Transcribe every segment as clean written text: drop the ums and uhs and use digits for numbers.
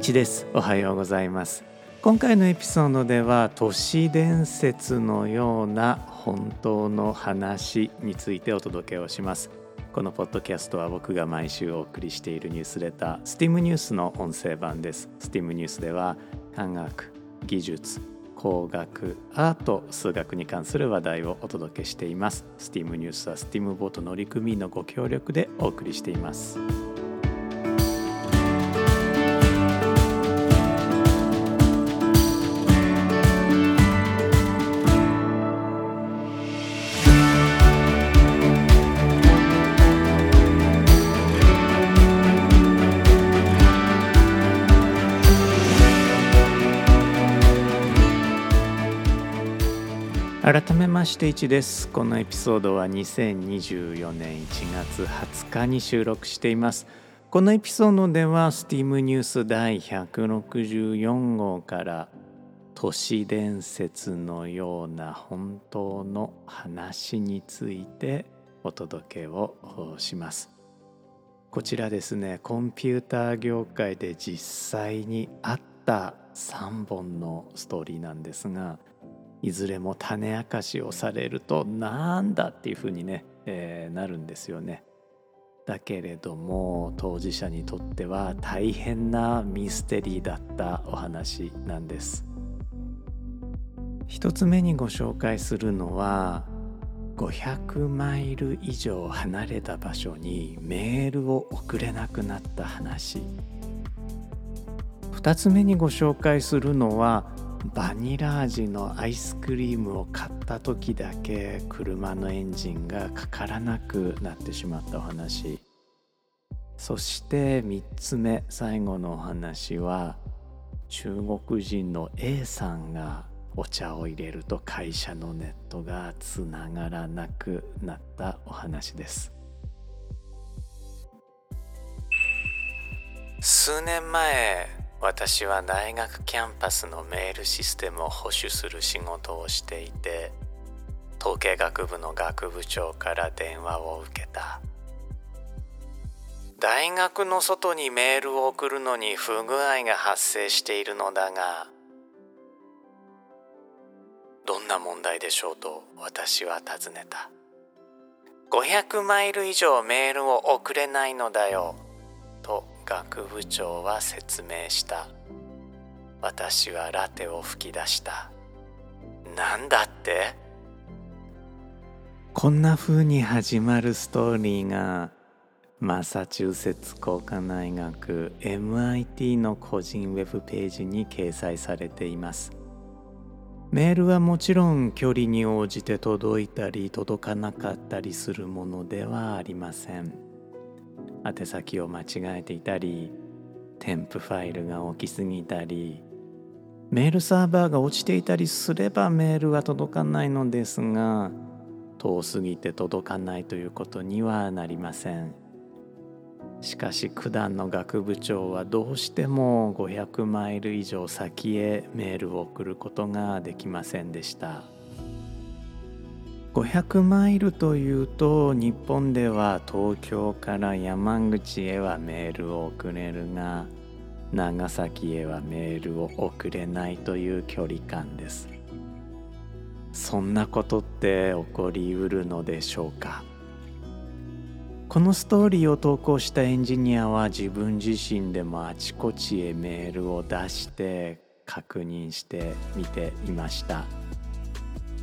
一です。おはようございます。今回のエピソードでは都市伝説のような本当の話についてお届けをします。このポッドキャストは僕が毎週お送りしているニュースレター STEAM ニュースの音声版です。 STEAM ニュースでは科学、技術、工学、アート、数学に関する話題をお届けしています。 STEAM ニュースは STEAM ボート乗組員のご協力でお送りしています。改めまして1です。このエピソードは2024年1月20日に収録しています。このエピソードでは STEAM ニュース第164号から都市伝説のような本当の話についてお届けをします。こちらですね、コンピューター業界で実際にあった3本のストーリーなんですが、いずれも種明かしをされるとなんだっていう風にね、なるんですよね。だけれども当事者にとっては大変なミステリーだったお話なんです。一つ目にご紹介するのは500マイル以上離れた場所にメールを送れなくなった話。二つ目にご紹介するのはバニラ味のアイスクリームを買った時だけ車のエンジンがかからなくなってしまったお話。そして3つ目、最後のお話は中国人の A さんがお茶を入れると会社のネットがつながらなくなったお話です。数年前、私は大学キャンパスのメールシステムを保守する仕事をしていて、統計学部の学部長から電話を受けた。大学の外にメールを送るのに不具合が発生しているのだが、どんな問題でしょうと私は尋ねた。500マイル以上メールを送れないのだよと学部長は説明した。私はラテを吹き出した。なんだって。こんな風に始まるストーリーがマサチューセッツ工科大学 MIT の個人ウェブページに掲載されています。メールはもちろん距離に応じて届いたり届かなかったりするものではありません。宛先を間違えていたり、添付ファイルが大きすぎたり、メールサーバーが落ちていたりすればメールは届かないのですが、遠すぎて届かないということにはなりません。しかし九段の学部長はどうしても500マイル以上先へメールを送ることができませんでした。500マイルというと日本では東京から山口へはメールを送れるが、長崎へはメールを送れないという距離感です。そんなことって起こりうるのでしょうか。このストーリーを投稿したエンジニアは自分自身でもあちこちへメールを出して確認してみていました。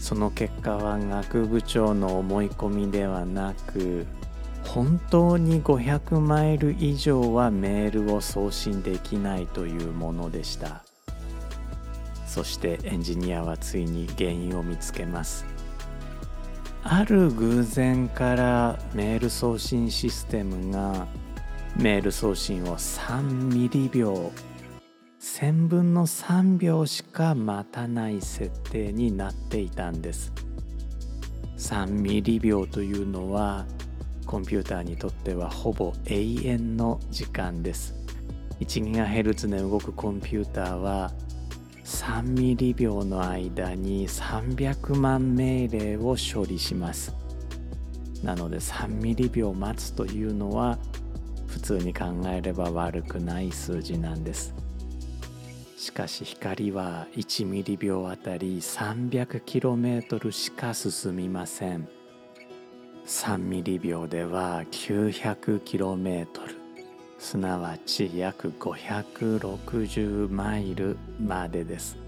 その結果は学部長の思い込みではなく、本当に500マイル以上はメールを送信できないというものでした。そしてエンジニアはついに原因を見つけます。ある偶然からメール送信システムがメール送信を3ミリ秒、1000分の3秒しか待たない設定になっていたんです。3ミリ秒というのはコンピューターにとってはほぼ永遠の時間です。1ギガヘルツで動くコンピューターは3ミリ秒の間に300万命令を処理します。なので3ミリ秒待つというのは普通に考えれば悪くない数字なんです。しかし光は1ミリ秒あたり 300km しか進みません。3ミリ秒では 900km、 すなわち約560マイルまでです。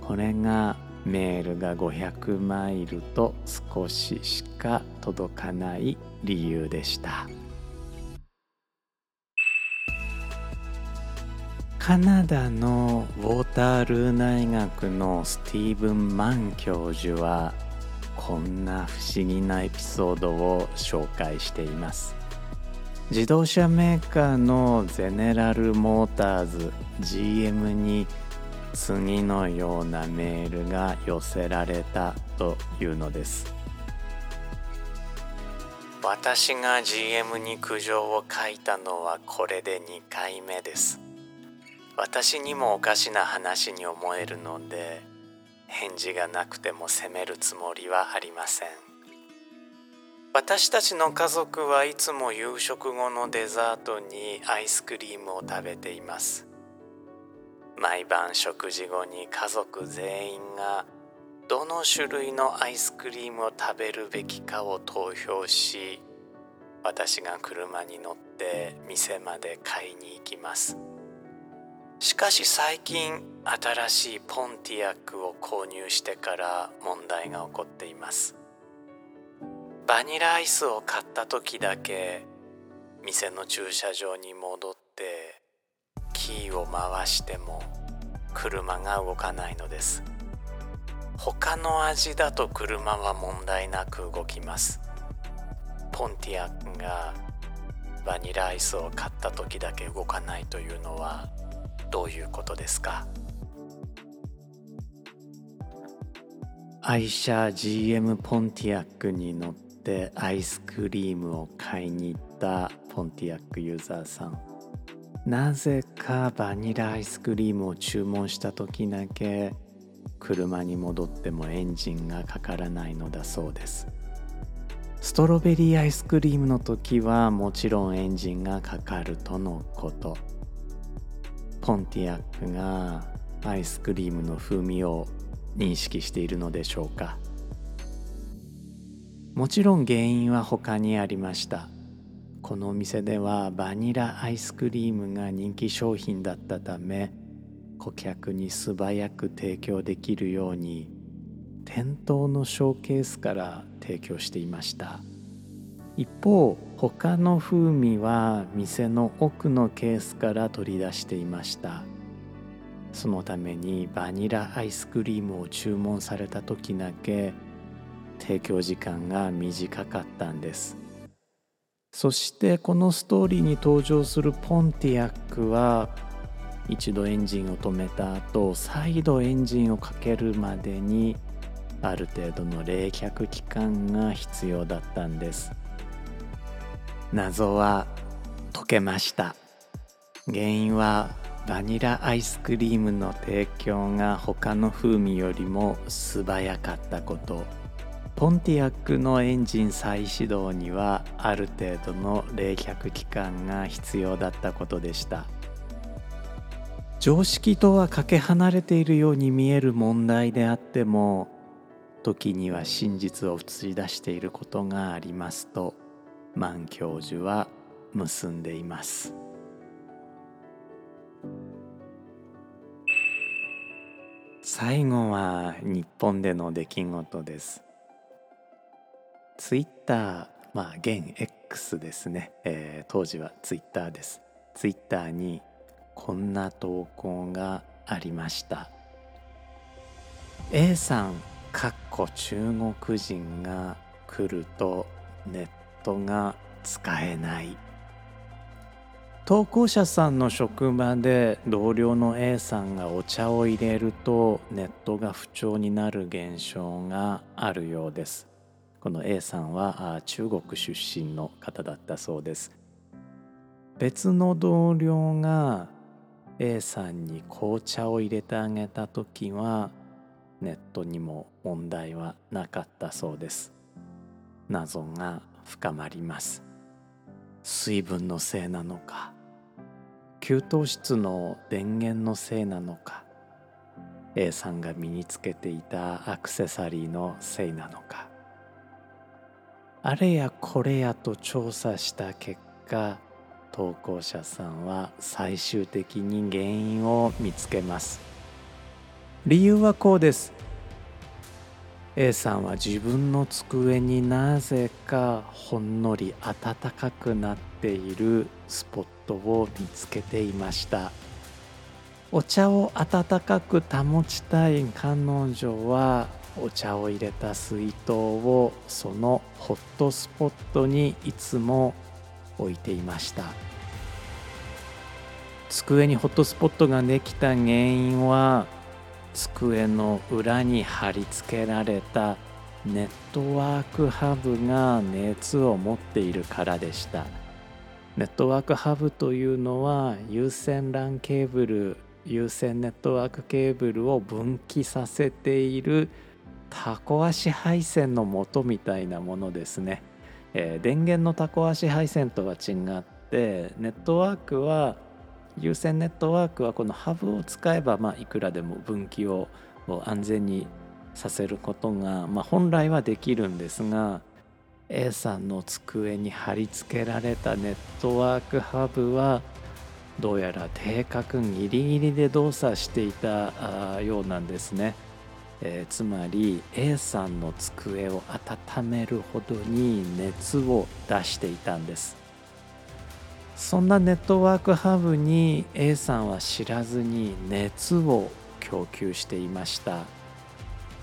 これがメールが500マイルと少ししか届かない理由でした。カナダのウォータールー大学のスティーブン・マン教授はこんな不思議なエピソードを紹介しています。自動車メーカーのゼネラル・モーターズ GM に次のようなメールが寄せられたというのです。私が GM に苦情を書いたのはこれで2回目です。私にもおかしな話に思えるので、返事がなくても責めるつもりはありません。私たちの家族はいつも夕食後のデザートにアイスクリームを食べています。毎晩食事後に家族全員がどの種類のアイスクリームを食べるべきかを投票し、私が車に乗って店まで買いに行きます。しかし最近、新しいポンティアックを購入してから問題が起こっています。バニラアイスを買った時だけ、店の駐車場に戻って、キーを回しても車が動かないのです。他の味だと車は問題なく動きます。ポンティアックがバニラアイスを買った時だけ動かないというのは、どういうことですか？愛車 GM ポンティアックに乗ってアイスクリームを買いに行ったポンティアックユーザーさん、なぜかバニラアイスクリームを注文した時だけ車に戻ってもエンジンがかからないのだそうです。ストロベリーアイスクリームの時はもちろんエンジンがかかるとのこと。ポンティアックがアイスクリームの風味を認識しているのでしょうか。もちろん原因は他にありました。このお店ではバニラアイスクリームが人気商品だったため、顧客に素早く提供できるように店頭のショーケースから提供していました。一方、他の風味は店の奥のケースから取り出していました。そのためにバニラアイスクリームを注文された時だけ提供時間が短かったんです。そしてこのストーリーに登場するポンティアックは一度エンジンを止めた後、再度エンジンをかけるまでにある程度の冷却期間が必要だったんです。謎は解けました。原因はバニラアイスクリームの提供が他の風味よりも素早かったこと。ポンティアックのエンジン再始動にはある程度の冷却期間が必要だったことでした。常識とはかけ離れているように見える問題であっても、時には真実を映し出していることがありますとマン教授は結んでいます。最後は日本での出来事です。ツイッター、現 X ですね、当時はツイッターです。ツイッターにこんな投稿がありました。 A さんかっこ中国人が来るとネットが使えない。投稿者さんの職場で同僚の A さんがお茶を入れるとネットが不調になる現象があるようです。この A さんは中国出身の方だったそうです。別の同僚が A さんに紅茶を入れてあげた時はネットにも問題はなかったそうです。謎が深まります。水分のせいなのか、給湯室の電源のせいなのか、A さんが身につけていたアクセサリーのせいなのか、あれやこれやと調査した結果、投稿者さんは最終的に原因を見つけます。理由はこうです。 A さんは自分の机になぜかほんのり暖かくなっているスポットを見つけていました。お茶を温かく保ちたい彼女は、お茶を入れた水筒をそのホットスポットにいつも置いていました。机にホットスポットができた原因は、机の裏に貼り付けられたネットワークハブが熱を持っているからでした。ネットワークハブというのは、有線 LAN ケーブル、有線ネットワークケーブルを分岐させているタコ足配線の元みたいなものですね。電源のタコ足配線とは違って、ネットワークは、有線ネットワークはこのハブを使えば、いくらでも分岐を安全にさせることが、本来はできるんですが、A さんの机に貼り付けられたネットワークハブは、どうやら定格ギリギリで動作していたようなんですね。つまり A さんの机を温めるほどに熱を出していたんです。そんなネットワークハブに A さんは知らずに熱を供給していました。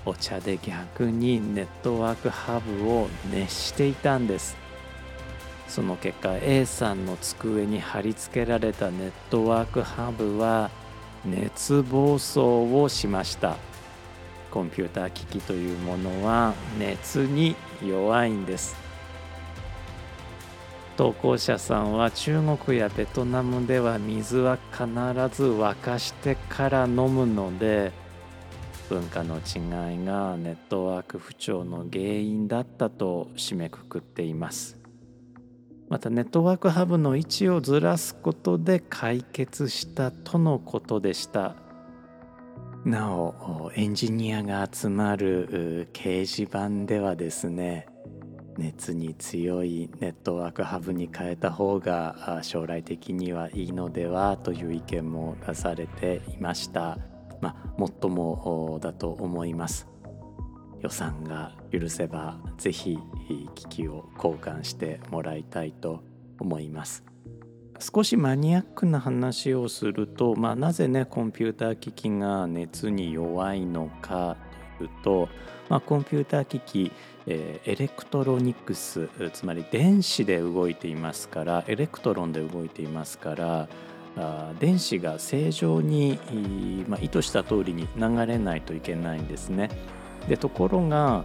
お茶で逆にネットワークハブを熱していたんです。その結果、 A さんの机に貼り付けられたネットワークハブは熱暴走をしました。コンピューター機器というものは熱に弱いんです。投稿者さんは、中国やベトナムでは水は必ず沸かしてから飲むので、文化の違いがネットワーク不調の原因だったと締めくくっています。また、ネットワークハブの位置をずらすことで解決したとのことでした。なお、エンジニアが集まる掲示板ではですね、熱に強いネットワークハブに変えた方が将来的にはいいのではという意見も出されていました。もっともだと思います。予算が許せば、ぜひ機器を交換してもらいたいと思います。少しマニアックな話をすると、なぜね、コンピューター機器が熱に弱いのかというと、コンピューター機器、エレクトロニクス、つまり電子で動いていますから、エレクトロンで動いていますから、電子が正常に、意図した通りに流れないといけないんですね。で、ところが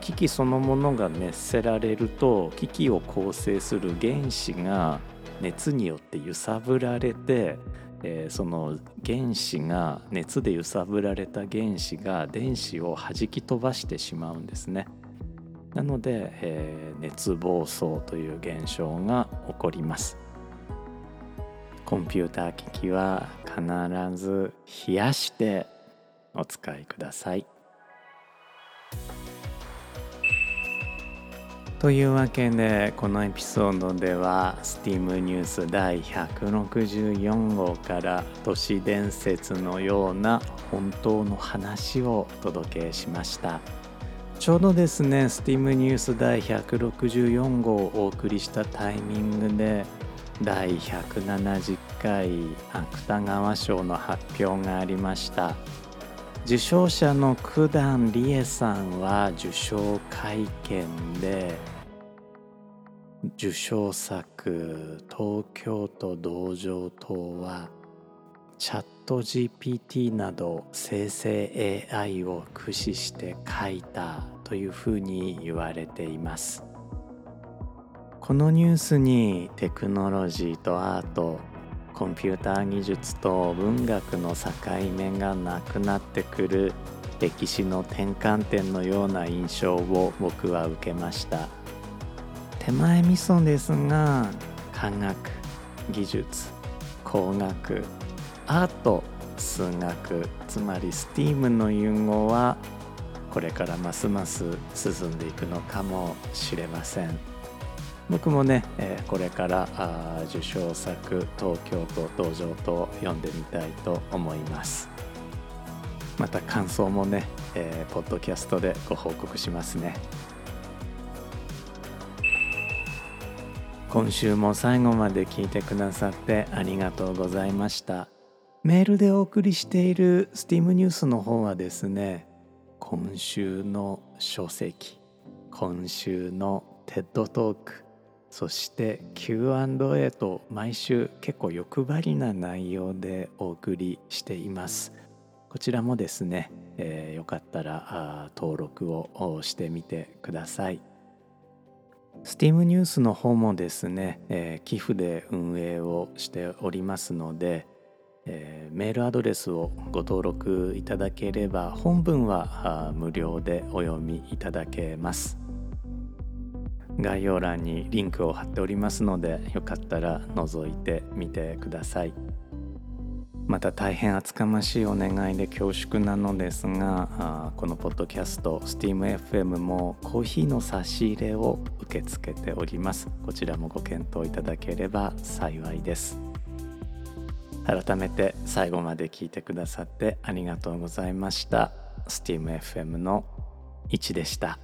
機器そのものが熱せられると、機器を構成する原子が熱によって揺さぶられて、その原子が、熱で揺さぶられた原子が電子を弾き飛ばしてしまうんですね。なので、熱暴走という現象が起こります。コンピューター機器は必ず冷やしてお使いください。というわけで、このエピソードでは STEAM ニュース第164号から都市伝説のような本当の話をお届けしました。ちょうどですね、 STEAM ニュース第164号をお送りしたタイミングで、第170回芥川賞の発表がありました。受賞者の九段理恵さんは受賞会見で、受賞作「東京都同情党」はチャット GPT など生成 AI を駆使して書いたというふうに言われています。このニュースにテクノロジーとアート、コンピューター技術と文学の境目がなくなってくる歴史の転換点のような印象を僕は受けました。手前味噌ですが、科学、技術、工学、アート、数学、つまり STEAM の融合はこれからますます進んでいくのかもしれません。僕もね、これから受賞作東京都東上と読んでみたいと思います。また感想もね、ポッドキャストでご報告しますね。今週も最後まで聞いてくださってありがとうございました。メールでお送りしている STEAM ニュースの方はですね、今週の書籍、今週の TED トーク、そして Q&A と毎週結構欲張りな内容でお送りしています。こちらもですね、よかったら登録をしてみてください。STEAM ニュースの方もですね、寄付で運営をしておりますので、メールアドレスをご登録いただければ本文は無料でお読みいただけます。概要欄にリンクを貼っておりますので、よかったら覗いてみてください。また大変厚かましいお願いで恐縮なのですが、このポッドキャスト STEAM.fm もコーヒーの差し入れを受け付けております。こちらもご検討いただければ幸いです。改めて最後まで聞いてくださってありがとうございました。STEAM.fm の1でした。